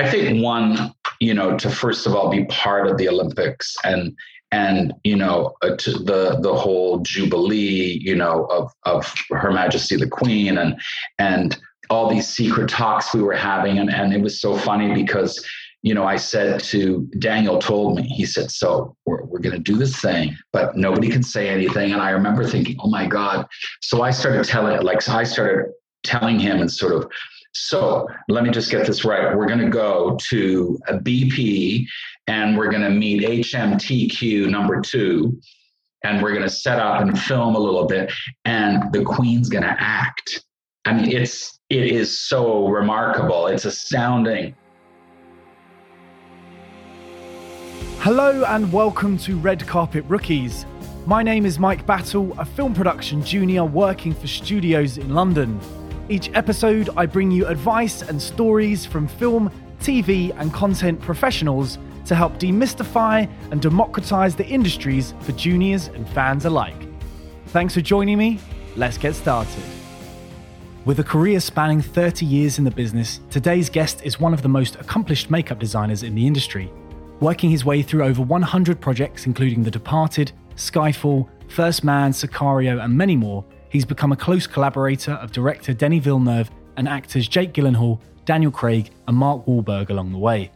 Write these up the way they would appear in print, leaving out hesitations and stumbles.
I think one, you know, to first of all be part of the Olympics and you know, to the whole jubilee, you know, of Her Majesty the Queen and all these secret talks we were having, and it was so funny because, you know, I said to Daniel, told me, he said, so we're going to do this thing, but nobody can say anything. And I remember thinking, oh my God. So I started telling him and sort of, so let me just get this right. We're going to go to a BP and we're going to meet HMTQ number 2. And we're going to set up and film a little bit. And the Queen's going to act. I mean, it is so remarkable. It's astounding. Hello and welcome to Red Carpet Rookies. My name is Mike Battle, a film production junior working for studios in London. Each episode, I bring you advice and stories from film, TV and content professionals to help demystify and democratise the industries for juniors and fans alike. Thanks for joining me. Let's get started. With a career spanning 30 years in the business, today's guest is one of the most accomplished makeup designers in the industry, working his way through over 100 projects including The Departed, Skyfall, First Man, Sicario and many more. He's become a close collaborator of director Denny Villeneuve and actors Jake Gyllenhaal, Daniel Craig and Mark Wahlberg along the way.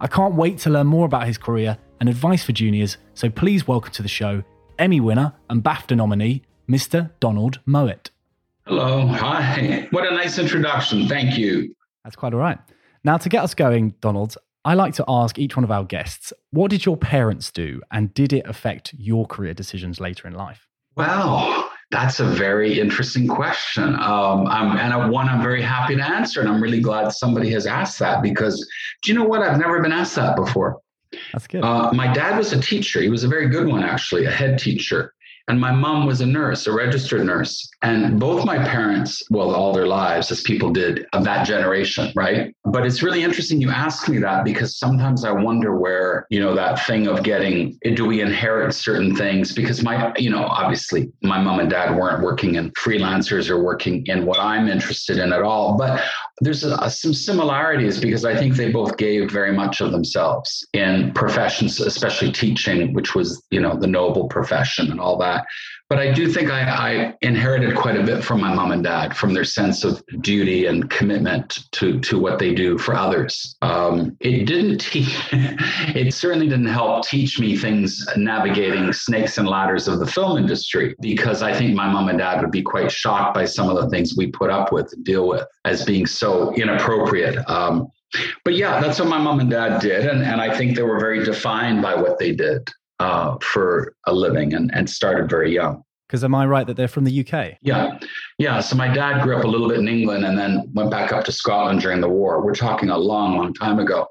I can't wait to learn more about his career and advice for juniors, so please welcome to the show, Emmy winner and BAFTA nominee, Mr. Donald Mowat. Hello, hi. What a nice introduction, thank you. That's quite all right. Now to get us going, Donald, I like to ask each one of our guests, what did your parents do and did it affect your career decisions later in life? Wow, that's a very interesting question. I'm very happy to answer. And I'm really glad somebody has asked that because, do you know what? I've never been asked that before. That's good. My dad was a teacher. He was a very good one, actually, a head teacher. And my mom was a nurse, a registered nurse. And both my parents, well, all their lives, as people did of that generation, right? But it's really interesting you ask me that because sometimes I wonder where, you know, that thing of getting, do we inherit certain things? Because my, you know, obviously my mom and dad weren't working in freelancers or working in what I'm interested in at all. But there's some similarities because I think they both gave very much of themselves in professions, especially teaching, which was, you know, the noble profession and all that. But I do think I inherited quite a bit from my mom and dad, from their sense of duty and commitment to what they do for others. It certainly didn't help teach me things navigating snakes and ladders of the film industry, because I think my mom and dad would be quite shocked by some of the things we put up with and deal with as being so inappropriate. But yeah, that's what my mom and dad did. And I think they were very defined by what they did for a living and started very young. Because am I right that they're from the UK? Yeah. So my dad grew up a little bit in England and then went back up to Scotland during the war. We're talking a long, long time ago.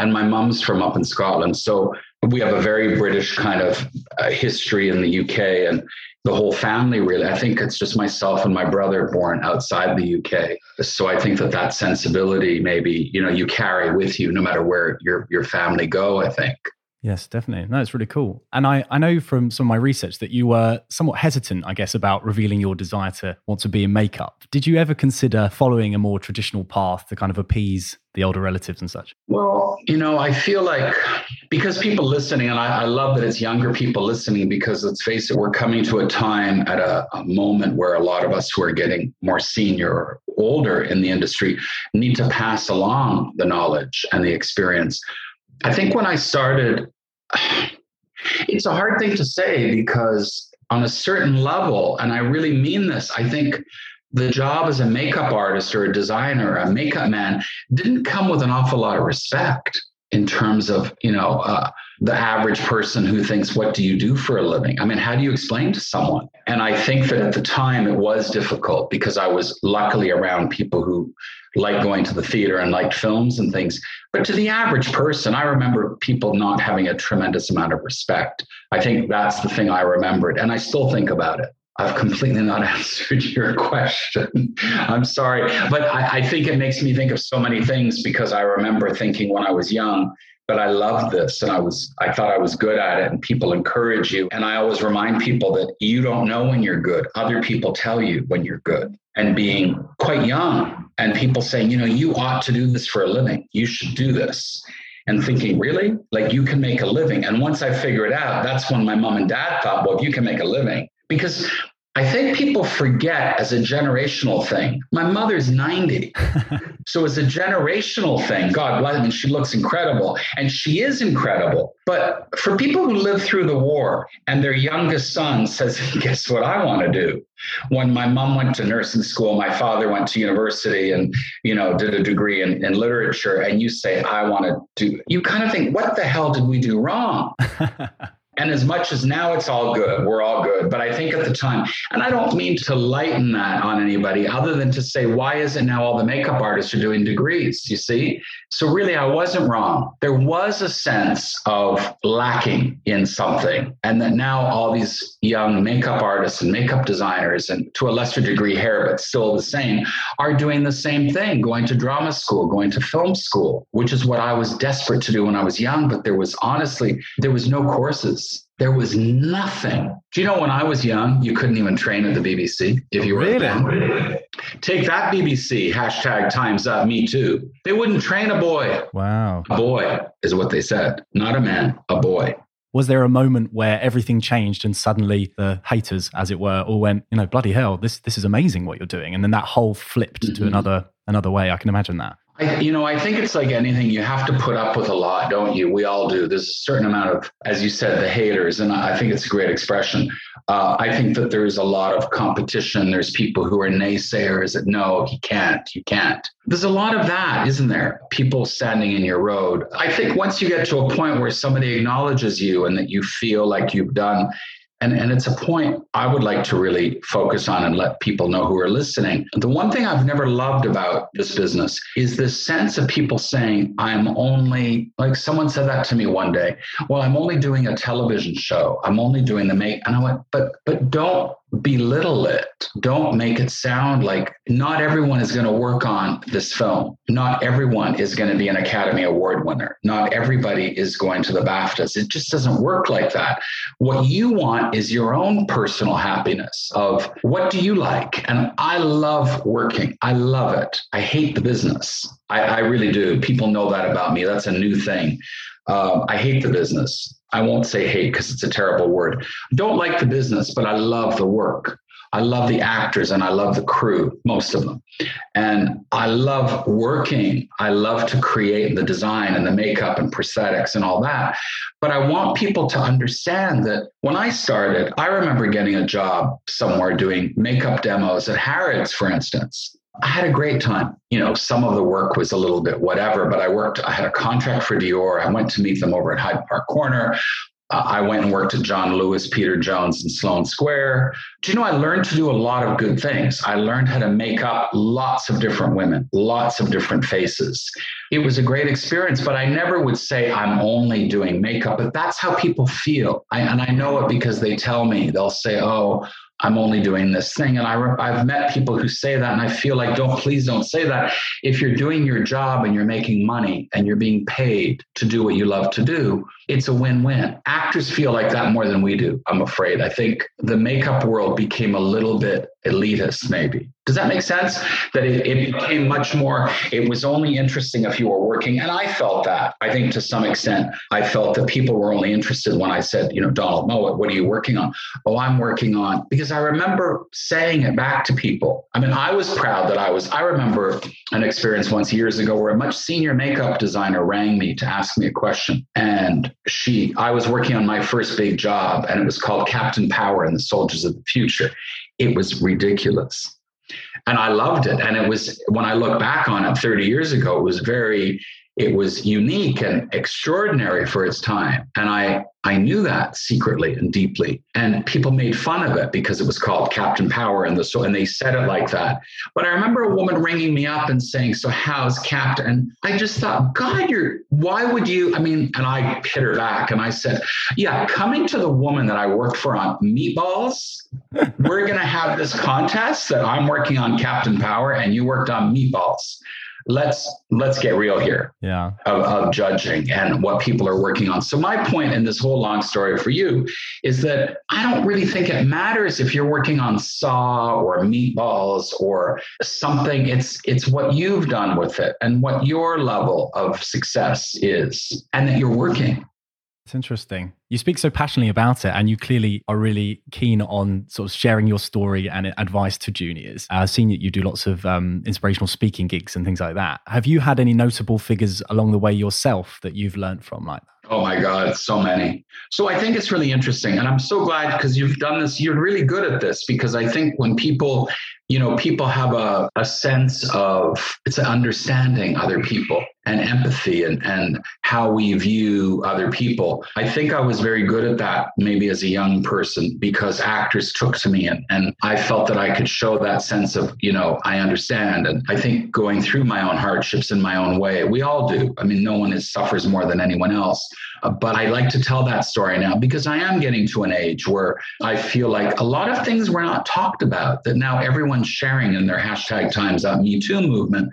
And my mum's from up in Scotland. So we have a very British kind of history in the UK and the whole family, really. I think it's just myself and my brother born outside the UK. So I think that sensibility maybe, you know, you carry with you no matter where your family go, I think. Yes, definitely. No, it's really cool. And I know from some of my research that you were somewhat hesitant, I guess, about revealing your desire to want to be in makeup. Did you ever consider following a more traditional path to kind of appease the older relatives and such? Well, you know, I feel like because people listening, and I love that it's younger people listening, because let's face it, we're coming to a time at a moment where a lot of us who are getting more senior or older in the industry need to pass along the knowledge and the experience. I think when I started, it's a hard thing to say because on a certain level, and I really mean this, I think the job as a makeup artist or a designer, a makeup man, didn't come with an awful lot of respect in terms of, you know, the average person who thinks, what do you do for a living? I mean, how do you explain to someone? And I think that at the time it was difficult because I was luckily around people who liked going to the theater and liked films and things. But to the average person, I remember people not having a tremendous amount of respect. I think that's the thing I remembered. And I still think about it. I've completely not answered your question. I'm sorry. But I think it makes me think of so many things because I remember thinking when I was young, But I loved this, and I thought I was good at it, and people encourage you. And I always remind people that you don't know when you're good. Other people tell you when you're good. And being quite young and people saying, you know, you ought to do this for a living. You should do this. And thinking, really? Like, you can make a living. And once I figured it out, that's when my mom and dad thought, well, if you can make a living. Because I think people forget, as a generational thing, my mother's 90. So as a generational thing, God bless, I mean, she looks incredible, and she is incredible. But for people who lived through the war and their youngest son says, guess what I want to do? When my mom went to nursing school, my father went to university and, you know, did a degree in literature. And you say, I want to do, you kind of think, what the hell did we do wrong? And as much as now it's all good, we're all good. But I think at the time, and I don't mean to lighten that on anybody other than to say, why is it now all the makeup artists are doing degrees, you see? So really, I wasn't wrong. There was a sense of lacking in something. And that now all these young makeup artists and makeup designers, and to a lesser degree hair, but still the same, are doing the same thing, going to drama school, going to film school, which is what I was desperate to do when I was young. But there was honestly, there was no courses. There was nothing. Do you know, when I was young, you couldn't even train at the BBC if you were a fan. Take that, BBC, #TimesUp, me too. They wouldn't train a boy. Wow. A boy is what they said. Not a man, a boy. Was there a moment where everything changed and suddenly the haters, as it were, all went, you know, bloody hell, this is amazing what you're doing. And then that whole flipped to another way. I can imagine that. I think it's like anything. You have to put up with a lot, don't you? We all do. There's a certain amount of, as you said, the haters. And I think it's a great expression. I think that there is a lot of competition. There's people who are naysayers that, no, he can't, you can't. There's a lot of that, isn't there? People standing in your road. I think once you get to a point where somebody acknowledges you and that you feel like you've done, and it's a point I would like to really focus on and let people know who are listening. The one thing I've never loved about this business is this sense of people saying, I'm only, like someone said that to me one day, well, I'm only doing a television show. I'm only doing the make. And I went, but don't belittle it. Don't make it sound like not everyone is going to work on this film. Not everyone is going to be an Academy Award winner. Not everybody is going to the BAFTAs. It just doesn't work like that. What you want is your own personal happiness of what do you like? And I love working. I love it. I hate the business. I really do. People know that about me. That's a new thing. I hate the business. I won't say hate because it's a terrible word. Don't like the business, but I love the work. I love the actors and I love the crew, most of them. And I love working. I love to create the design and the makeup and prosthetics and all that. But I want people to understand that when I started, I remember getting a job somewhere doing makeup demos at Harrods, for instance. I had a great time. You know, some of the work was a little bit whatever, but I had a contract for Dior. I went to meet them over at Hyde Park Corner. I went and worked at John Lewis, Peter Jones, and Sloane Square. Do you know, I learned to do a lot of good things. I learned how to make up lots of different women, lots of different faces. It was a great experience, but I never would say I'm only doing makeup, but that's how people feel. And I know it because they tell me, they'll say, oh, I'm only doing this thing. And I've met people who say that, and I feel like, please don't say that. If you're doing your job and you're making money and you're being paid to do what you love to do, it's a win-win. Actors feel like that more than we do, I'm afraid. I think the makeup world became a little bit elitist, maybe. Does that make sense? That it became much more, it was only interesting if you were working. And I felt that. I think to some extent, I felt that people were only interested when I said, you know, Donald Mowat, what are you working on? Oh, I'm working on, because I remember saying it back to people. I mean, I was proud that I remember an experience once years ago where a much senior makeup designer rang me to ask me a question. And I was working on my first big job, and it was called Captain Power and the Soldiers of the Future. It was ridiculous. And I loved it. And it was, when I look back on it 30 years ago, it was unique and extraordinary for its time. And I knew that secretly and deeply. And people made fun of it because it was called Captain Power and they said it like that. But I remember a woman ringing me up and saying, so how's Captain? And I just thought, God, why would you? I mean, and I hit her back and I said, yeah, coming to the woman that I worked for on Meatballs, we're going to have this contest that I'm working on Captain Power and you worked on Meatballs. let's get real here of judging and what people are working on. So my point in this whole long story for you is that I don't really think it matters if you're working on Saw or Meatballs or something. It's what you've done with it and what your level of success is and that you're working. It's interesting. You speak so passionately about it, and you clearly are really keen on sort of sharing your story and advice to juniors. I've seen that you do lots of inspirational speaking gigs and things like that. Have you had any notable figures along the way yourself that you've learned from like that? Oh my God, so many. So I think it's really interesting. And I'm so glad because you've done this. You're really good at this because I think when people, you know, people have a sense of it's understanding other people and empathy and how we view other people. I think I was very good at that maybe as a young person because actors took to me and I felt that I could show that sense of, you know, I understand. And I think going through my own hardships in my own way, we all do. I mean, no one suffers more than anyone else. But I like to tell that story now because I am getting to an age where I feel like a lot of things were not talked about that now everyone's sharing in their #TimesOutMeToo movement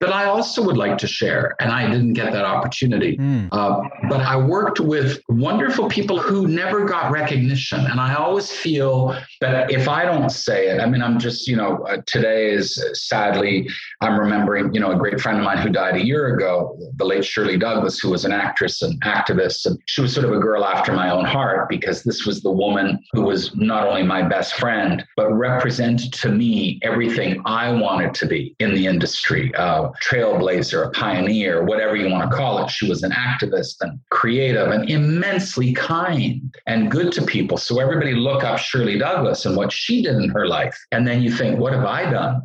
that I also would like to share. And I didn't get that opportunity. But I worked with wonderful people who never got recognition. And I always feel that if I don't say it, I mean, I'm just, you know, today is sadly, I'm remembering, you know, a great friend of mine who died a year ago, the late Shirley Douglas, who was an actress and activist. And she was sort of a girl after my own heart, because this was the woman who was not only my best friend, but represented to me everything I wanted to be in the industry, a trailblazer, a pioneer, whatever you want to call it. She was an activist and creative and immensely kind and good to people. So everybody look up Shirley Douglas and what she did in her life. And then you think, what have I done?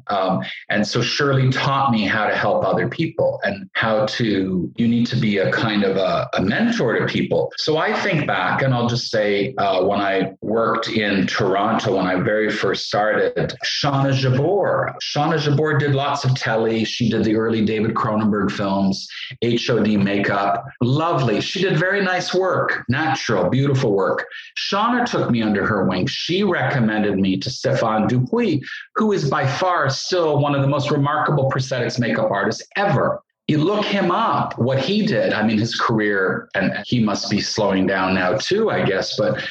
And so Shirley taught me how to help other people and how to, you need to be a kind of a mentor to people. So I think back and I'll just say when I worked in Toronto, when I very first started, Shauna Jabour did lots of telly. She did the early David Cronenberg films, HOD makeup, lovely. She did very nice work, natural, beautiful work. Shauna took me under her wing. She recommended me to Stéphane Dupuis, who is by far still one of the most remarkable prosthetics makeup artists ever. You look him up, what he did. I mean, his career, and he must be slowing down now too, I guess, but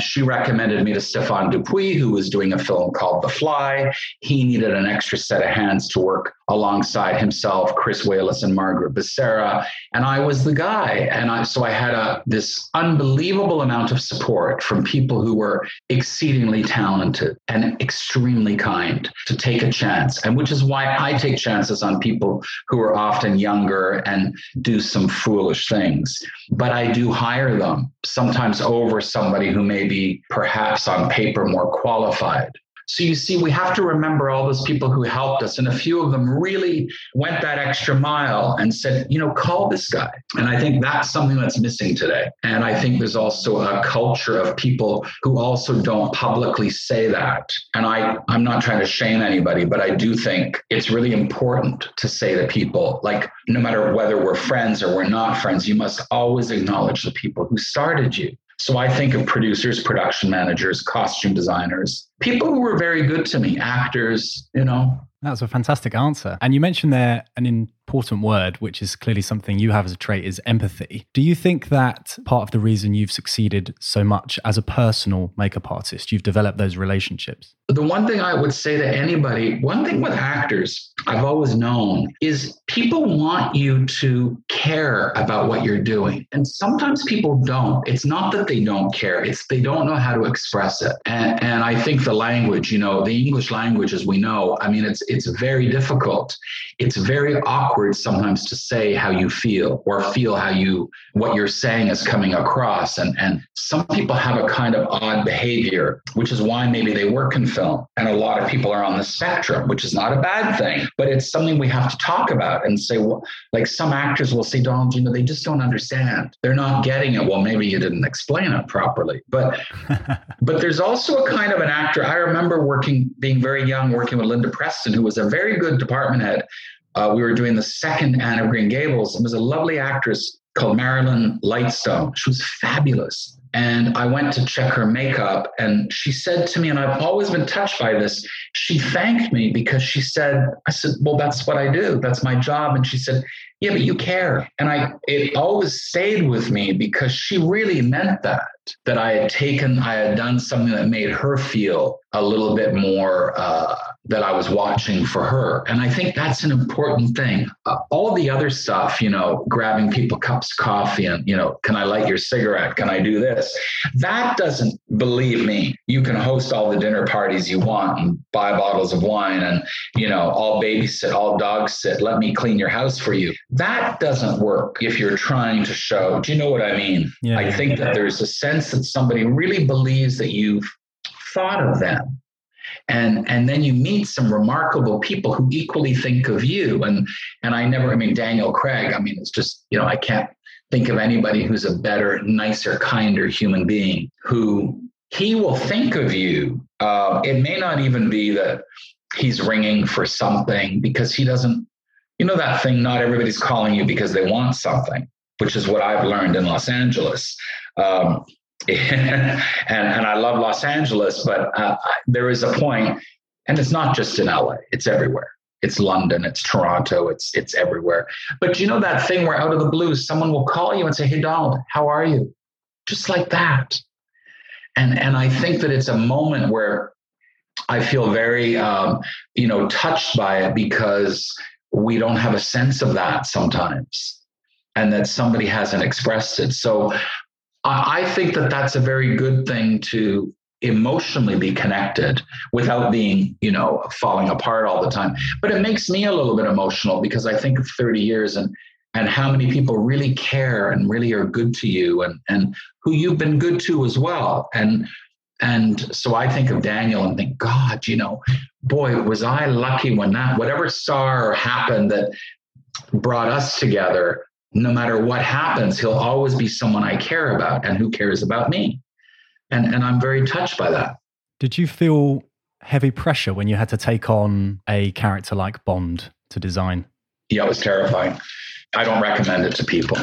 she recommended me to Stéphane Dupuis, who was doing a film called The Fly. He needed an extra set of hands to work alongside himself, Chris Whalas and Margaret Becerra. And I was the guy. And so I had this unbelievable amount of support from people who were exceedingly talented and extremely kind to take a chance. And which is why I take chances on people who are often younger and do some foolish things. But I do hire them, sometimes over somebody who may be perhaps on paper more qualified. So you see, we have to remember all those people who helped us. And a few of them really went that extra mile and said, you know, call this guy. And I think that's something that's missing today. And I think there's also a culture of people who also don't publicly say that. And I'm not trying to shame anybody, but I do think it's really important to say to people, like, no matter whether we're friends or we're not friends, you must always acknowledge the people who started you. So I think of producers, production managers, costume designers, people who were very good to me, actors, you know. That's a fantastic answer. And you mentioned there an important word, which is clearly something you have as a trait, is empathy. Do you think that part of the reason you've succeeded so much as a personal makeup artist, you've developed those relationships? The one thing I would say to anybody, one thing with actors I've always known is people want you to care about what you're doing. And sometimes people don't. It's not that they don't care. It's they don't know how to express it. And I think the language, you know, the English language, as we know, I mean, it's very difficult. It's very awkward sometimes to say how you feel or feel how what you're saying is coming across. And some people have a kind of odd behavior, which is why maybe they work in film. And a lot of people are on the spectrum, which is not a bad thing, but it's something we have to talk about and say, well, like some actors will say, Donald, you know, they just don't understand. They're not getting it. Well, maybe you didn't explain it properly. But there's also a kind of an actor. I remember being very young, working with Linda Preston, who was a very good department head. We were doing the second Anne of Green Gables. It was a lovely actress called Marilyn Lightstone. She was fabulous. And I went to check her makeup, and she said to me, and I've always been touched by this, she thanked me because she said, I said, well, that's what I do. That's my job. And she said, yeah, but you care. And it always stayed with me because she really meant that I had done something that made her feel a little bit more, that I was watching for her. And I think that's an important thing. All the other stuff, grabbing people cups of coffee and, can I light your cigarette? Can I do this? That doesn't, believe me, you can host all the dinner parties you want and buy bottles of wine and, I'll babysit, I'll dog sit, let me clean your house for you. That doesn't work if you're trying to show, do you know what I mean? Yeah. I think that there's a sense that somebody really believes that you've thought of them. And then you meet some remarkable people who equally think of you. And Daniel Craig, it's just, I can't think of anybody who's a better, nicer, kinder human being who he will think of you. It may not even be that he's ringing for something because he doesn't, that thing, not everybody's calling you because they want something, which is what I've learned in Los Angeles. And I love Los Angeles, but there is a point, and it's not just in LA, it's everywhere. It's London, it's Toronto, it's everywhere. But that thing where out of the blue, someone will call you and say, hey, Donald, how are you? Just like that. And I think that it's a moment where I feel very, touched by it because we don't have a sense of that sometimes and that somebody hasn't expressed it. So I think that that's a very good thing to emotionally be connected without being, falling apart all the time. But it makes me a little bit emotional because I think of 30 years and how many people really care and really are good to you and who you've been good to as well. And so I think of Daniel and think, God, boy, was I lucky when that, whatever star or happened that brought us together, no matter what happens, he'll always be someone I care about and who cares about me. And I'm very touched by that. Did you feel heavy pressure when you had to take on a character like Bond to design? Yeah, it was terrifying. I don't recommend it to people.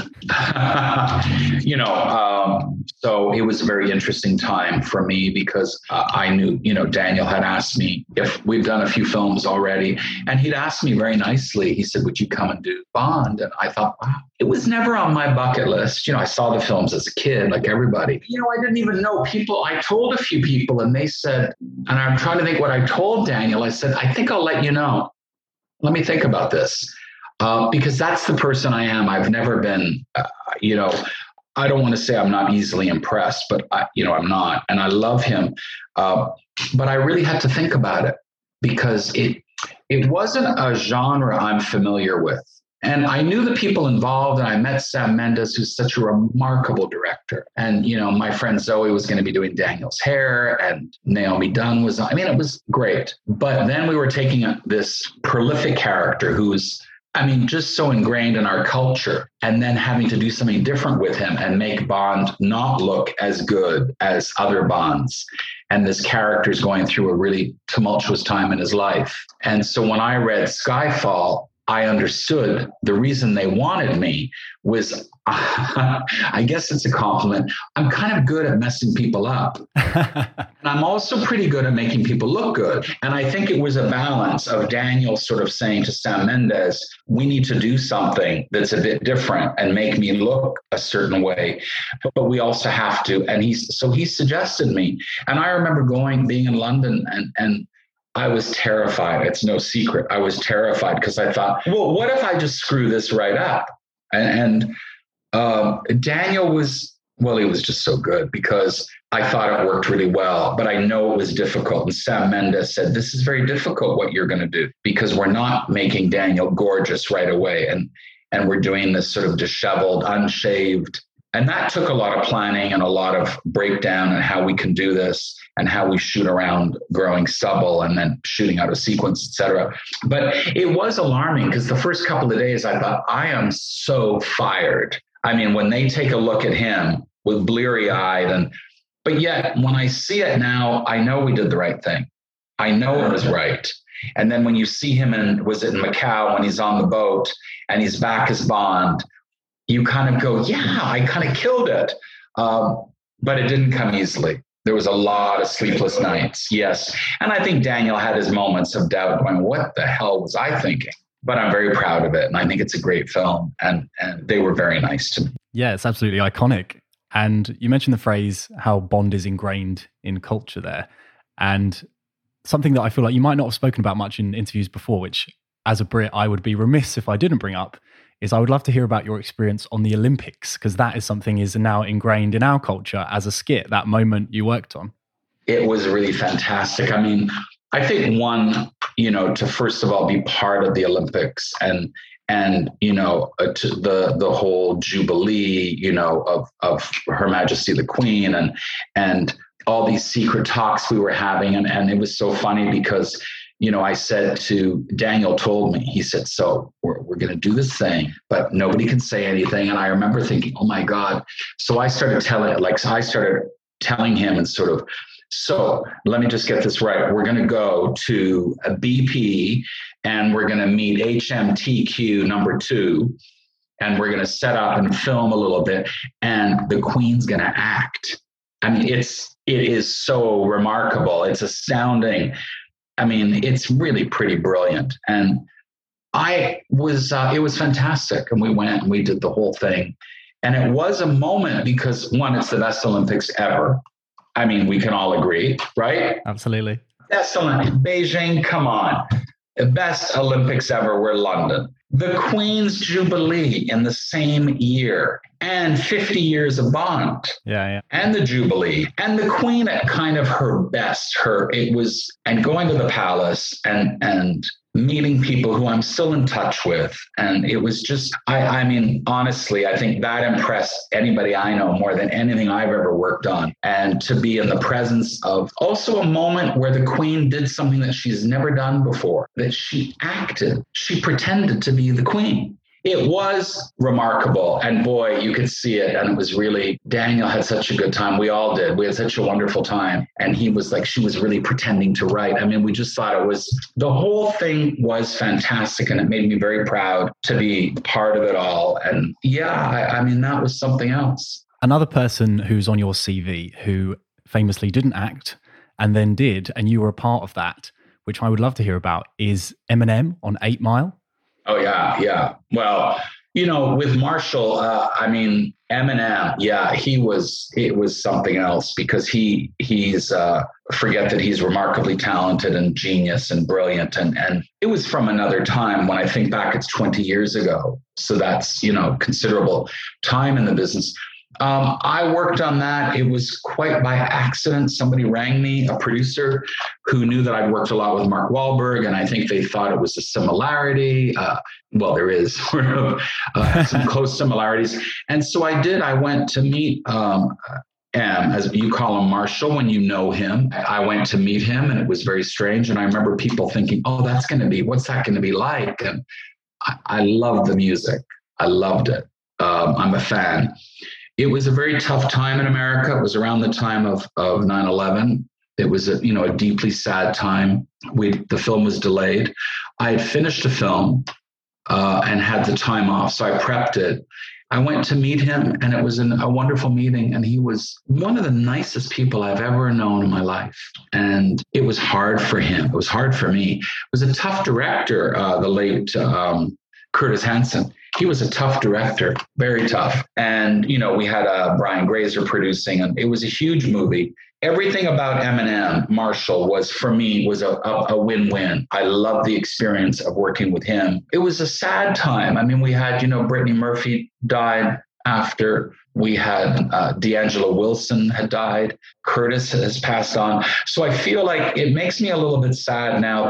So it was a very interesting time for me because I knew, Daniel had asked me if we've done a few films already. And he'd asked me very nicely. He said, would you come and do Bond? And I thought, wow, it was never on my bucket list. I saw the films as a kid, like everybody. I didn't even know people. I told a few people and they said, and I'm trying to think what I told Daniel. I said, I think I'll let you know. Let me think about this. Because that's the person I am. I've never been, I don't want to say I'm not easily impressed, but I'm not. And I love him. But I really had to think about it because it wasn't a genre I'm familiar with. And I knew the people involved, and I met Sam Mendes, who's such a remarkable director. And, my friend Zoe was going to be doing Daniel's hair, and Naomi Dunn was, it was great. But then we were taking this prolific character who's, just so ingrained in our culture, and then having to do something different with him and make Bond not look as good as other Bonds. And this character is going through a really tumultuous time in his life. And so when I read Skyfall, I understood the reason they wanted me was, I guess it's a compliment. I'm kind of good at messing people up. And I'm also pretty good at making people look good. And I think it was a balance of Daniel sort of saying to Sam Mendes, we need to do something that's a bit different and make me look a certain way. But we also have to. And he suggested me. And I remember being in London and I was terrified. It's no secret. I was terrified because I thought, well, what if I just screw this right up? And Daniel was, he was just so good because I thought it worked really well, but I know it was difficult. And Sam Mendes said, this is very difficult what you're going to do because we're not making Daniel gorgeous right away. And we're doing this sort of disheveled, unshaved. And that took a lot of planning and a lot of breakdown and how we can do this and how we shoot around growing stubble and then shooting out of sequence, et cetera. But it was alarming because the first couple of days I thought, I am so fired. When they take a look at him with bleary eyed but yet when I see it now, I know we did the right thing. I know it was right. And then when you see him in Macau when he's on the boat and he's back as Bond, you kind of go, yeah, I kind of killed it. but it didn't come easily. There was a lot of sleepless nights, yes. And I think Daniel had his moments of doubt going, what the hell was I thinking? But I'm very proud of it, and I think it's a great film, and they were very nice to me. Yeah, it's absolutely iconic. And you mentioned the phrase, how Bond is ingrained in culture there. And something that I feel like you might not have spoken about much in interviews before, which as a Brit, I would be remiss if I didn't bring up, is I would love to hear about your experience on the Olympics, because that is something is now ingrained in our culture as a skit, that moment you worked on. It was really fantastic. I mean, I think one, you know, to first of all be part of the Olympics and you know, to the whole jubilee, you know, of Her Majesty the Queen and all these secret talks we were having. And it was so funny because, you know, I said to Daniel told me, he said, so we're going to do this thing, but nobody can say anything. And I remember thinking, oh my God. So I started telling him and sort of, so let me just get this right. We're going to go to a BP and we're going to meet HMTQ number 2. And we're going to set up and film a little bit. And the Queen's going to act. I mean, it is so remarkable. It's astounding. I mean, it's really pretty brilliant. And it was fantastic. And we went and we did the whole thing. And it was a moment because one, it's the best Olympics ever. I mean, we can all agree, right? Absolutely. Best Olympics, Beijing, come on. The best Olympics ever were London. The Queen's Jubilee in the same year and 50 years of Bond. Yeah. And the Jubilee and the Queen at kind of her best. And going to the palace and meeting people who I'm still in touch with. And it was just, I mean, honestly, I think that impressed anybody I know more than anything I've ever worked on. And to be in the presence of also a moment where the Queen did something that she's never done before, that she acted, she pretended to be the Queen. It was remarkable. And boy, you could see it. And it was really, Daniel had such a good time. We all did. We had such a wonderful time. And he was like, she was really pretending to write. I mean, we just thought the whole thing was fantastic. And it made me very proud to be part of it all. And yeah, I mean, that was something else. Another person who's on your CV who famously didn't act and then did, and you were a part of that, which I would love to hear about, is Eminem on 8 Mile. Oh, yeah. Well, you know, with Marshall, Eminem, yeah, it was something else because he's forget that he's remarkably talented and genius and brilliant. And it was from another time. When I think back, it's 20 years ago. So that's, you know, considerable time in the business. I worked on that. It was quite by accident. Somebody rang me, a producer who knew that I'd worked a lot with Mark Wahlberg, and I think they thought it was a similarity. Well, there is sort of some close similarities. And so I did. I went to meet M, as you call him, Marshall, when you know him. I went to meet him, and it was very strange. And I remember people thinking, oh, what's that going to be like? And I loved the music. I loved it. I'm a fan. It was a very tough time in America. It was around the time of 9/11. It was a deeply sad time. The film was delayed. I had finished a film and had the time off, so I prepped it. I went to meet him, and it was a wonderful meeting. And he was one of the nicest people I've ever known in my life. And it was hard for him. It was hard for me. It was a tough director, the late Curtis Hanson. He was a tough director, very tough. And, you know, we had Brian Grazer producing, and it was a huge movie. Everything about Eminem, Marshall, was, for me, was a win-win. I loved the experience of working with him. It was a sad time. I mean, we had, you know, Brittany Murphy died after. We had D'Angelo Wilson had died. Curtis has passed on. So I feel like it makes me a little bit sad now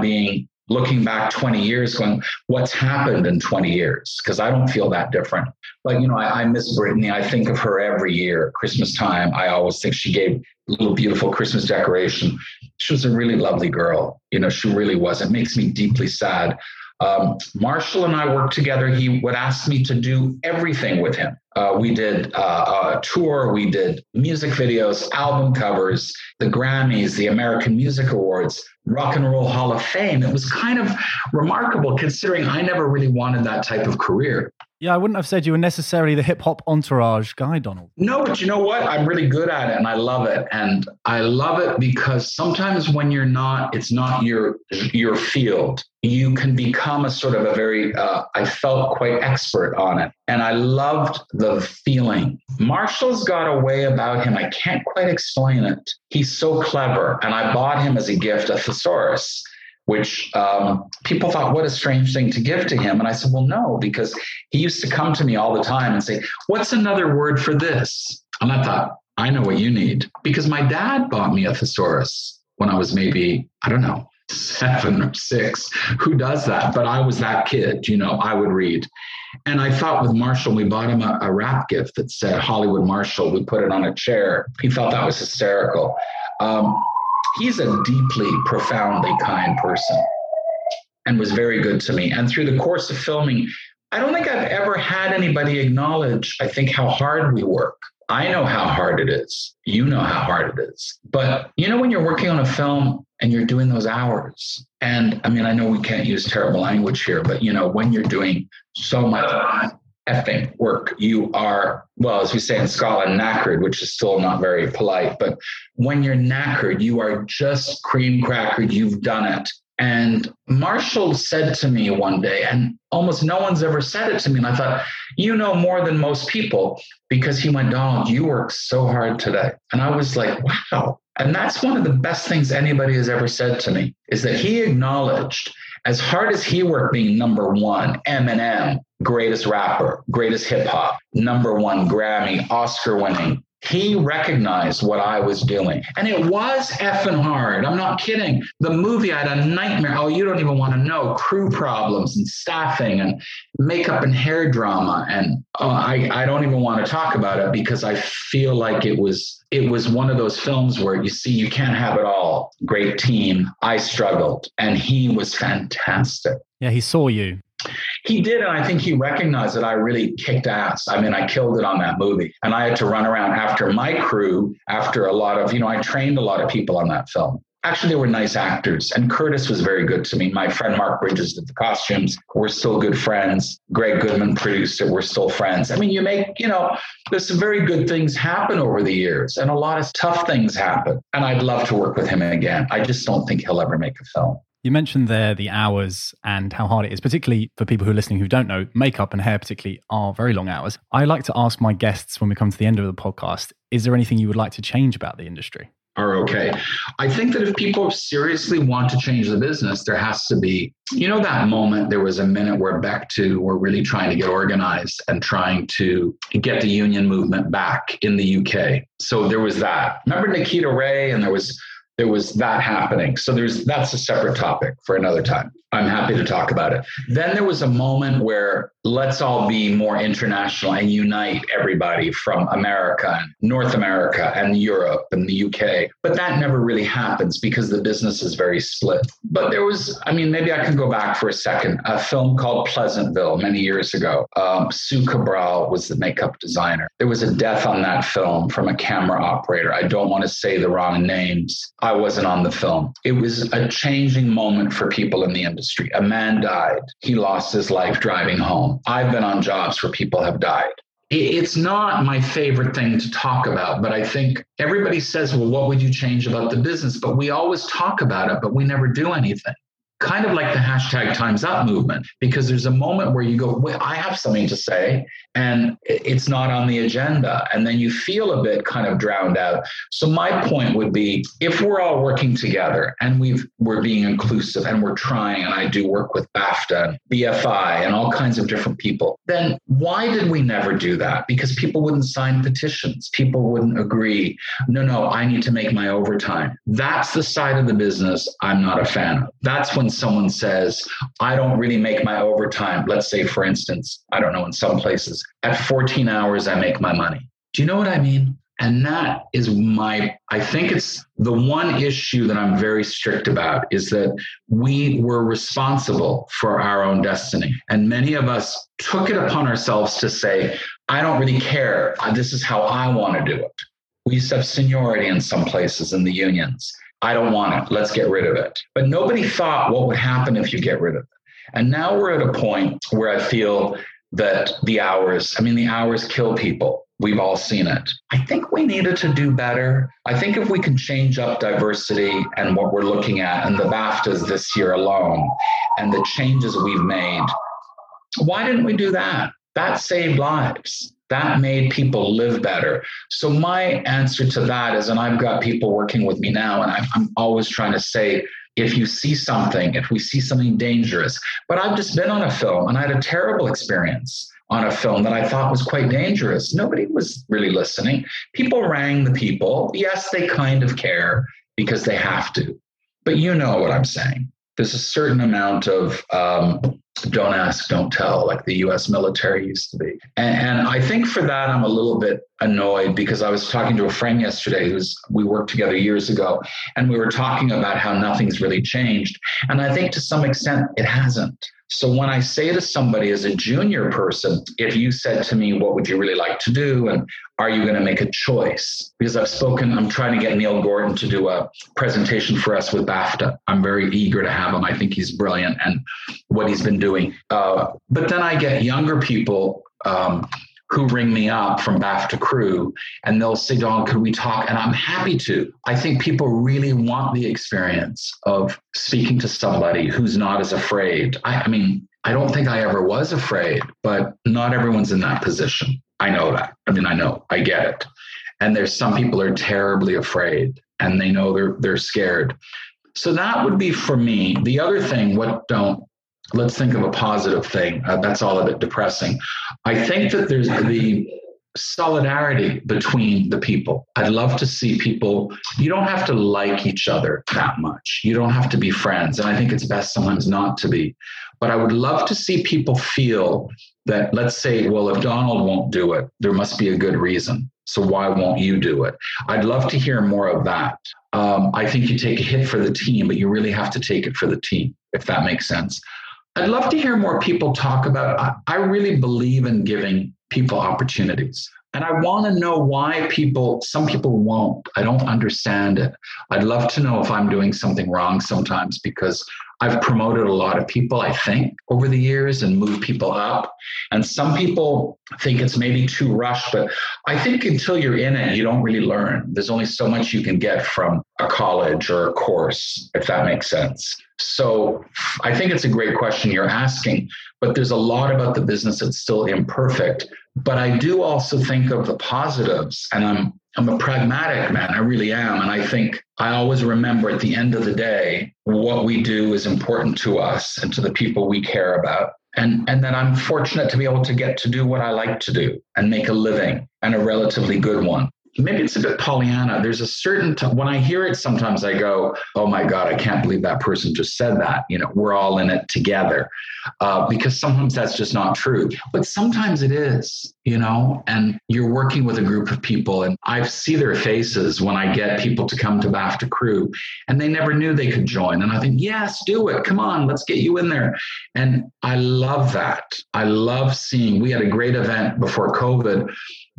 looking back 20 years going, what's happened in 20 years? Because I don't feel that different. But, you know, I miss Brittany. I think of her every year, Christmas time. I always think she gave a little beautiful Christmas decoration. She was a really lovely girl. You know, she really was. It makes me deeply sad. Marshall and I worked together. He would ask me to do everything with him. We did a tour. We did music videos, album covers, the Grammys, the American Music Awards, Rock and Roll Hall of Fame. It was kind of remarkable considering I never really wanted that type of career. Yeah, I wouldn't have said you were necessarily the hip-hop entourage guy, Donald. No, but you know what? I'm really good at it, and I love it. And I love it because sometimes when you're not, it's not your field. You can become a sort of a very, I felt quite expert on it. And I loved the feeling. Marshall's got a way about him. I can't quite explain it. He's so clever. And I bought him as a gift, a thesaurus, which people thought, what a strange thing to give to him. And I said, well, no, because he used to come to me all the time and say, what's another word for this? And I thought, I know what you need. Because my dad bought me a thesaurus when I was maybe, I don't know, 7 or 6. Who does that? But I was that kid, you know, I would read. And I thought with Marshall, we bought him a wrap gift that said Hollywood Marshall. We put it on a chair. He thought that was hysterical. He's a deeply, profoundly kind person and was very good to me. And through the course of filming, I don't think I've ever had anybody acknowledge, I think, how hard we work. I know how hard it is. You know how hard it is. But, you know, when you're working on a film and you're doing those hours, and I mean, I know we can't use terrible language here, but, you know, when you're doing so much effing work, you are, well, as we say in Scotland, knackered, which is still not very polite, but when you're knackered, you are just cream crackered, you've done it. And Marshall said to me one day, and almost no one's ever said it to me, and I thought, you know more than most people, because he went, Donald, you worked so hard today. And I was like, wow. And that's one of the best things anybody has ever said to me, is that he acknowledged, as hard as he worked, being number one, Eminem, greatest rapper, greatest hip hop, number one Grammy, Oscar winning. He recognized what I was doing. And it was effing hard. I'm not kidding. The movie, I had a nightmare. Oh, you don't even want to know. Crew problems and staffing and makeup and hair drama. And I don't even want to talk about it because I feel like it was one of those films where you see you can't have it all. Great team. I struggled. And he was fantastic. Yeah, he saw you. He did, and I think he recognized that I really kicked ass. I mean, I killed it on that movie. And I had to run around after my crew, after a lot of, you know, I trained a lot of people on that film. Actually, they were nice actors. And Curtis was very good to me. My friend Mark Bridges did the costumes. We're still good friends. Greg Goodman produced it. We're still friends. I mean, you make, you know, there's some very good things happen over the years. And a lot of tough things happen. And I'd love to work with him again. I just don't think he'll ever make a film. You mentioned there the hours and how hard it is, particularly for people who are listening who don't know, makeup and hair particularly are very long hours. I like to ask my guests when we come to the end of the podcast, is there anything you would like to change about the industry? Are okay. I think that if people seriously want to change the business, there has to be, you know, that moment, there was a minute where back to, we're really trying to get organized and trying to get the union movement back in the UK. So there was that. Remember Nikita Ray, and there was that happening. So that's a separate topic for another time. I'm happy to talk about it. Then there was a moment where let's all be more international and unite everybody from America and North America and Europe and the UK. But that never really happens because the business is very split. But there was, I mean, maybe I can go back for a second, a film called Pleasantville many years ago. Sue Cabral was the makeup designer. There was a death on that film from a camera operator. I don't want to say the wrong names. I wasn't on the film. It was a changing moment for people in the industry. A man died. He lost his life driving home. I've been on jobs where people have died. It's not my favorite thing to talk about, but I think everybody says, well, what would you change about the business? But we always talk about it, but we never do anything. Kind of like the hashtag Time's Up movement, because there's a moment where you go, well, I have something to say, and it's not on the agenda. And then you feel a bit kind of drowned out. So my point would be, if we're all working together and we're being inclusive and we're trying, and I do work with BAFTA, BFI, and all kinds of different people, then why did we never do that? Because people wouldn't sign petitions. People wouldn't agree. No, I need to make my overtime. That's the side of the business I'm not a fan of. That's when someone says, I don't really make my overtime. Let's say, for instance, I don't know, in some places, at 14 hours, I make my money. Do you know what I mean? And that is I think it's the one issue that I'm very strict about, is that we were responsible for our own destiny. And many of us took it upon ourselves to say, I don't really care. This is how I want to do it. We used to have seniority in some places in the unions. I don't want it. Let's get rid of it. But nobody thought what would happen if you get rid of it. And now we're at a point where I feel that the hours, I mean, the hours kill people. We've all seen it. I think we needed to do better. I think if we can change up diversity and what we're looking at and the BAFTAs this year alone and the changes we've made, why didn't we do that? That saved lives. That made people live better. So my answer to that is, and I've got people working with me now, and I'm always trying to say, if you see something, if we see something dangerous, but I've just been on a film and I had a terrible experience on a film that I thought was quite dangerous. Nobody was really listening. People rang the people. Yes, they kind of care because they have to, but you know what I'm saying. There's a certain amount of don't ask, don't tell, like the US military used to be. And I think for that, I'm a little bit annoyed because I was talking to a friend yesterday we worked together years ago, and we were talking about how nothing's really changed. And I think to some extent it hasn't. So when I say to somebody as a junior person, if you said to me, what would you really like to do? And are you going to make a choice? Because I'm trying to get Neil Gordon to do a presentation for us with BAFTA. I'm very eager to have him. I think he's brilliant and what he's been doing. But then I get younger people who ring me up from BAFTA crew, and they'll say, Don, could we talk? And I'm happy to. I think people really want the experience of speaking to somebody who's not as afraid. I mean, I don't think I ever was afraid, but not everyone's in that position. I know that. I mean, I know, I get it. And there's some people are terribly afraid and they know they're scared. So that would be for me. The other thing, let's think of a positive thing. That's all a bit depressing. I think that there's the solidarity between the people. I'd love to see people. You don't have to like each other that much. You don't have to be friends. And I think it's best sometimes not to be. But I would love to see people feel that, let's say, well, if Donald won't do it, there must be a good reason. So why won't you do it? I'd love to hear more of that. I think you take a hit for the team, but you really have to take it for the team, if that makes sense. I'd love to hear more people talk about it. I really believe in giving people opportunities. And I want to know why some people won't. I don't understand it. I'd love to know if I'm doing something wrong sometimes, because I've promoted a lot of people, I think, over the years and moved people up. And some people think it's maybe too rushed, but I think until you're in it, you don't really learn. There's only so much you can get from a college or a course, if that makes sense. So I think it's a great question you're asking, but there's a lot about the business that's still imperfect. But I do also think of the positives, and I'm a pragmatic man. I really am. And I think I always remember at the end of the day, what we do is important to us and to the people we care about. And that I'm fortunate to be able to get to do what I like to do and make a living, and a relatively good one. Maybe it's a bit Pollyanna. There's a certain when I hear it, sometimes I go, oh my God, I can't believe that person just said that. You know, we're all in it together, because sometimes that's just not true. But sometimes it is, you know, and you're working with a group of people, and I see their faces when I get people to come to BAFTA crew and they never knew they could join. And I think, yes, do it. Come on, let's get you in there. And I love that. I love seeing, we had a great event before COVID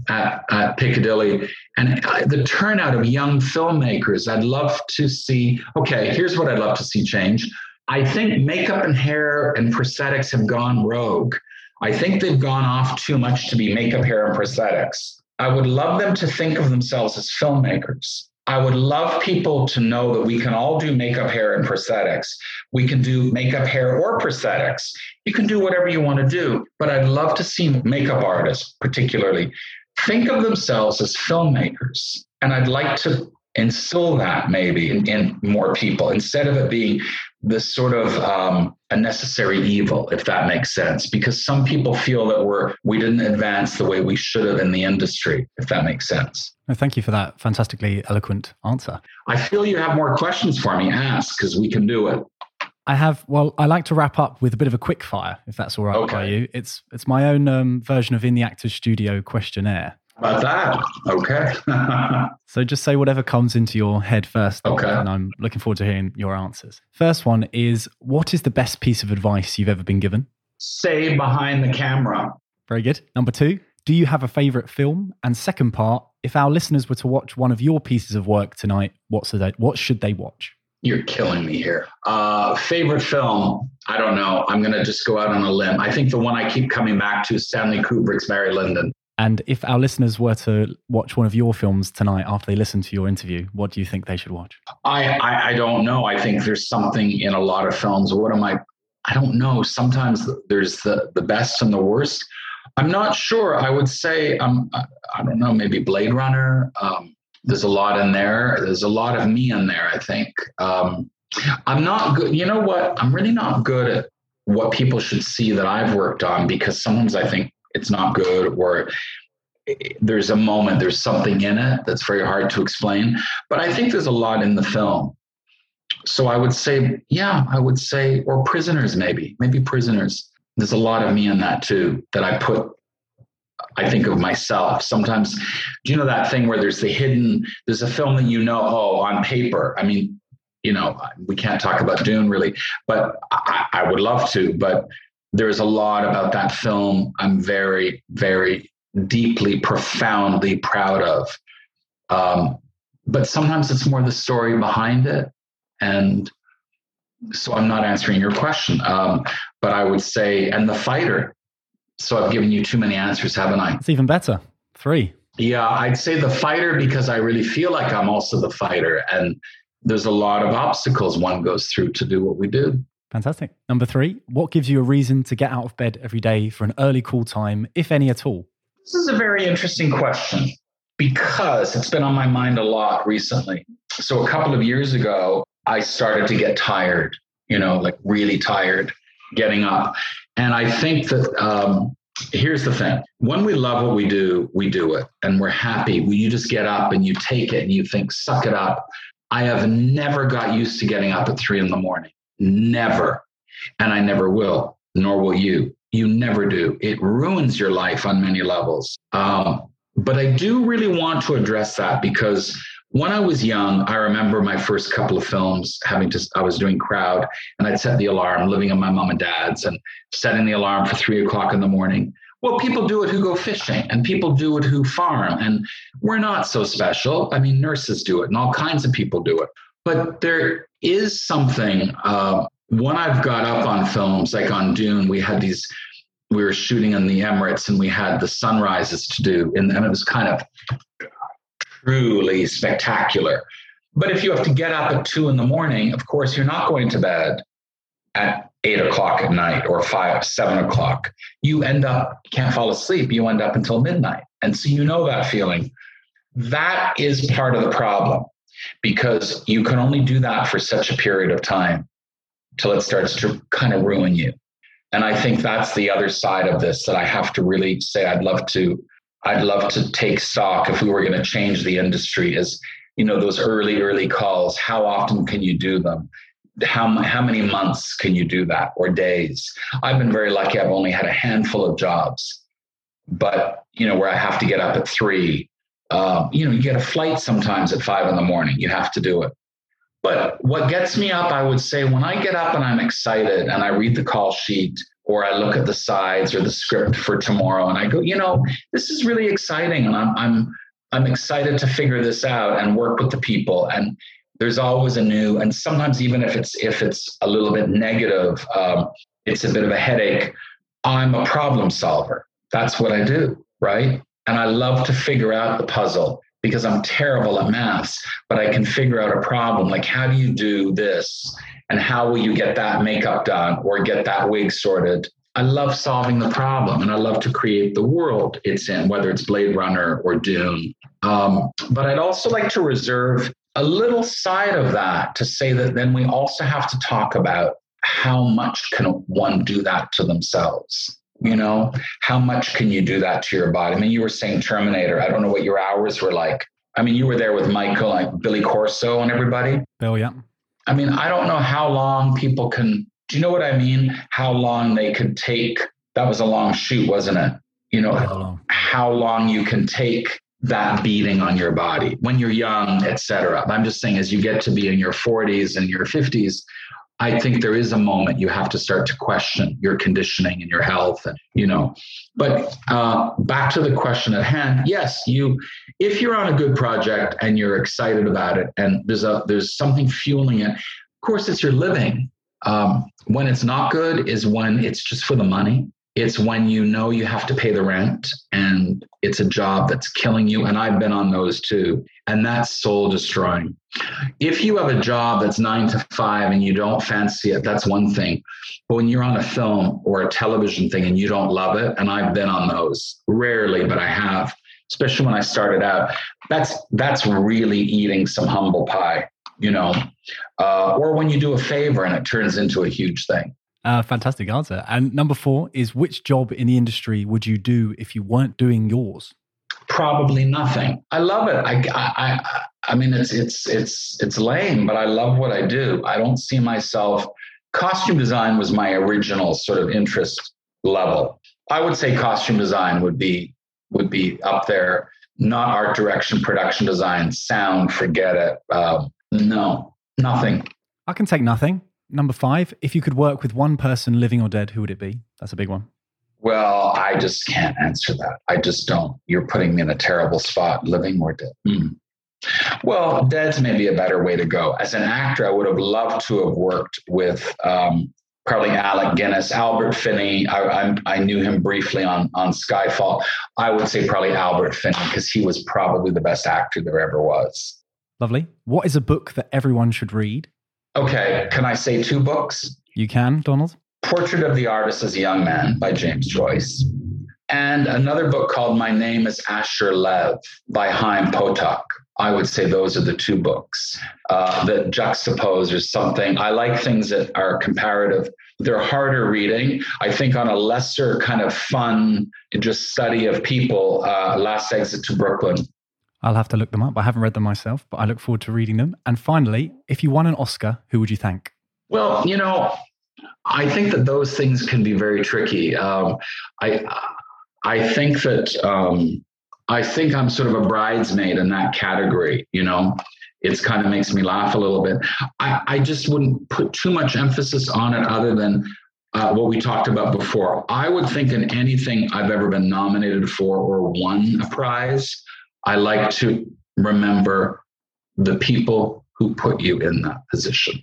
at Piccadilly, and the turnout of young filmmakers. I'd love to see, okay, here's what I'd love to see change. I think makeup and hair and prosthetics have gone rogue. I think they've gone off too much to be makeup, hair, and prosthetics. I would love them to think of themselves as filmmakers. I would love people to know that we can all do makeup, hair, and prosthetics. We can do makeup, hair, or prosthetics. You can do whatever you want to do, but I'd love to see makeup artists particularly think of themselves as filmmakers. And I'd like to instill that maybe in more people, instead of it being this sort of a necessary evil, if that makes sense, because some people feel that we didn't advance the way we should have in the industry, if that makes sense. Well, thank you for that fantastically eloquent answer. I feel you have more questions for me. Ask, because we can do it. I have. Well, I like to wrap up with a bit of a quick fire, if that's all right by you. It's my own version of In the Actors Studio questionnaire. About that? Okay. So just say whatever comes into your head first. Okay. And I'm looking forward to hearing your answers. First one is, what is the best piece of advice you've ever been given? Stay behind the camera. Very good. Number two, do you have a favorite film? And second part, if our listeners were to watch one of your pieces of work tonight, what should they watch? You're killing me here. Favorite film? I don't know. I'm going to just go out on a limb. I think the one I keep coming back to is Stanley Kubrick's Barry Lyndon. And if our listeners were to watch one of your films tonight after they listen to your interview, what do you think they should watch? I don't know. I think there's something in a lot of films. What am I don't know. Sometimes there's the best and the worst. I'm not sure. I would say, I don't know, maybe Blade Runner. There's a lot in there. There's a lot of me in there, I think. I'm not good. You know what? I'm really not good at what people should see that I've worked on, because sometimes I think it's not good, or there's a moment, there's something in it that's very hard to explain. But I think there's a lot in the film. So I would say, or Prisoners, maybe Prisoners. There's a lot of me in that too, that I think of myself. Sometimes, do you know that thing where there's a film that on paper. I mean, we can't talk about Dune really, but I would love to, but there's a lot about that film I'm very, very deeply, profoundly proud of. But sometimes it's more the story behind it. And so I'm not answering your question, but I would say, and The Fighter. So I've given you too many answers, haven't I? It's even better. 3. Yeah, I'd say The Fighter, because I really feel like I'm also the fighter. And there's a lot of obstacles one goes through to do what we do. Fantastic. Number 3, what gives you a reason to get out of bed every day for an early call time, if any at all? This is a very interesting question, because it's been on my mind a lot recently. So a couple of years ago, I started to get tired, like really tired getting up. And I think that here's the thing. When we love what we do it, and we're happy. You just get up and you take it and you think, suck it up. I have never got used to getting up at 3 a.m. Never. And I never will, nor will you. You never do. It ruins your life on many levels. But I do really want to address that, because when I was young, I remember my first couple of films I was doing crowd, and I'd set the alarm, living in my mom and dad's, and setting the alarm for 3:00 a.m. Well, people do it who go fishing, and people do it who farm, and we're not so special. I mean, nurses do it, and all kinds of people do it. But there is something, when I've got up on films, like on Dune, we were shooting in the Emirates, and we had the sunrises to do, and it was kind of truly spectacular. But if you have to get up at 2 a.m, of course, you're not going to bed at 8:00 p.m. or 7:00 a.m. You end up, can't fall asleep. You end up until midnight. And so that feeling. That is part of the problem, because you can only do that for such a period of time till it starts to kind of ruin you. And I think that's the other side of this that I have to really say I'd love to take stock if we were going to change the industry is, those early calls. How often can you do them? How many months can you do that, or days? I've been very lucky. I've only had a handful of jobs, but where I have to get up at 3, you get a flight sometimes at 5 a.m. You have to do it. But what gets me up, I would say, when I get up and I'm excited and I read the call sheet, or I look at the sides or the script for tomorrow, and I go, this is really exciting, and I'm excited to figure this out and work with the people. And there's always a new, and sometimes even if it's a little bit negative, it's a bit of a headache. I'm a problem solver. That's what I do, right? And I love to figure out the puzzle, because I'm terrible at maths, but I can figure out a problem. Like, how do you do this? And how will you get that makeup done or get that wig sorted? I love solving the problem, and I love to create the world it's in, whether it's Blade Runner or Dune. But I'd also like to reserve a little side of that to say that then we also have to talk about how much can one do that to themselves? How much can you do that to your body? I mean, you were saying Terminator. I don't know what your hours were like. I mean, you were there with Michael, like Billy Corso and everybody. Oh, yeah. I mean, I don't know how long people can, do you know what I mean? How long they could take. That was a long shoot, wasn't it? How long you can take that beating on your body when you're young, et cetera. I'm just saying, as you get to be in your 40s and your 50s, I think there is a moment you have to start to question your conditioning and your health, and, you know, but back to the question at hand. Yes, if you're on a good project and you're excited about it and there's something fueling it, of course it's your living. When it's not good is when it's just for the money. It's when you know you have to pay the rent and it's a job that's killing you. And I've been on those too. And that's soul destroying. If you have a job that's 9 to 5 and you don't fancy it, that's one thing. But when you're on a film or a television thing and you don't love it, and I've been on those, rarely, but I have, especially when I started out, that's really eating some humble pie, you know, or when you do a favor and it turns into a huge thing. Fantastic answer. And number 4 is, which job in the industry would you do if you weren't doing yours? Probably nothing. I love it. I mean, it's lame, but I love what I do. I don't see myself. Costume design was my original sort of interest level. I would say costume design would be up there. Not art direction, production design, sound. Forget it. No, nothing. I can take nothing. Number 5, if you could work with one person, living or dead, who would it be? That's a big one. Well, I just can't answer that. I just don't. You're putting me in a terrible spot, living or dead. Well, dead's maybe a better way to go. As an actor, I would have loved to have worked with probably Alec Guinness, Albert Finney. I knew him briefly on Skyfall. I would say probably Albert Finney, because he was probably the best actor there ever was. Lovely. What is a book that everyone should read? Okay, can I say 2 books? You can, Donald. Portrait of the Artist as a Young Man by James Joyce. And another book called My Name is Asher Lev by Chaim Potok. I would say those are the 2 books that juxtapose or something. I like things that are comparative. They're harder reading. I think on a lesser kind of fun, just study of people, Last Exit to Brooklyn. I'll have to look them up. I haven't read them myself, but I look forward to reading them. And finally, if you won an Oscar, who would you thank? Well, you know, I think that those things can be very tricky. I think that I think I'm sort of a bridesmaid in that category. You know, it's kind of makes me laugh a little bit. I just wouldn't put too much emphasis on it other than what we talked about before. I would think in anything I've ever been nominated for or won a prize, I like to remember the people who put you in that position,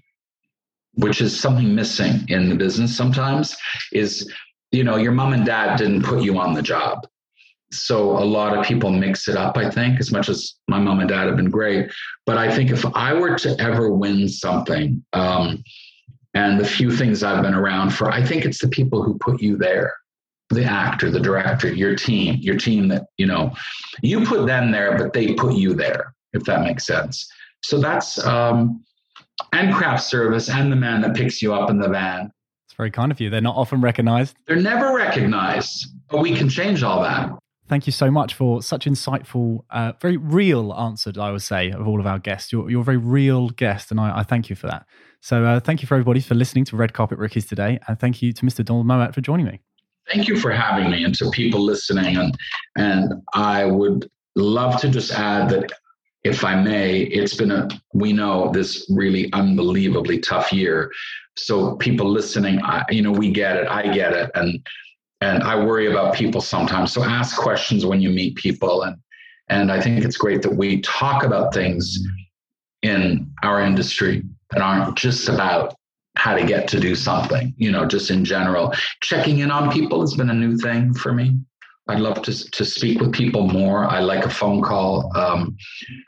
which is something missing in the business sometimes is, you know, your mom and dad didn't put you on the job. So a lot of people mix it up, I think, as much as my mom and dad have been great. But I think if I were to ever win something, and the few things I've been around for, I think it's the people who put you there. The actor, the director, your team that, you know, you put them there, but they put you there, if that makes sense. So that's, and craft service and the man that picks you up in the van. It's very kind of you. They're not often recognized. They're never recognized, but we can change all that. Thank you so much for such insightful, very real answer, I would say, of all of our guests. You're a very real guest, and I thank you for that. So thank you for everybody for listening to Red Carpet Rookies today. And thank you to Mr. Donald Mowat for joining me. Thank you for having me, and to people listening. And I would love to just add that, if I may, it's been we know this really unbelievably tough year. So people listening, you know, we get it, I get it. And I worry about people sometimes. So ask questions when you meet people. And I think it's great that we talk about things in our industry that aren't just about how to get to do something, you know, just in general. Checking in on people has been a new thing for me. I'd love to speak with people more. I like a phone call.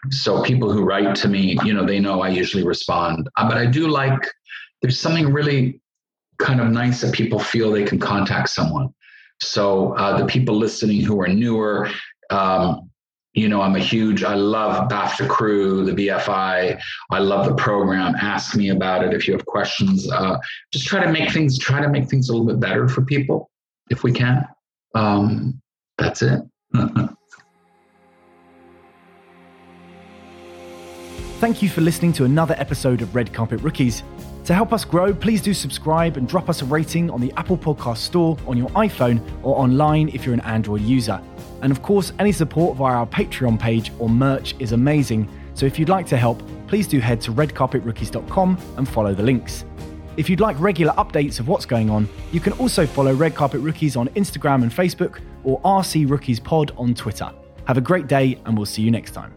So people who write to me, you know, they know I usually respond. But I do like, there's something really kind of nice that people feel they can contact someone. So the people listening who are newer, you know, I love BAFTA Crew, the BFI. I love the program. Ask me about it if you have questions. Just try to make things a little bit better for people if we can. That's it. Thank you for listening to another episode of Red Carpet Rookies. To help us grow, please do subscribe and drop us a rating on the Apple Podcast Store, on your iPhone, or online if you're an Android user. And of course, any support via our Patreon page or merch is amazing. So if you'd like to help, please do head to redcarpetrookies.com and follow the links. If you'd like regular updates of what's going on, you can also follow Red Carpet Rookies on Instagram and Facebook, or RC Rookies Pod on Twitter. Have a great day, and we'll see you next time.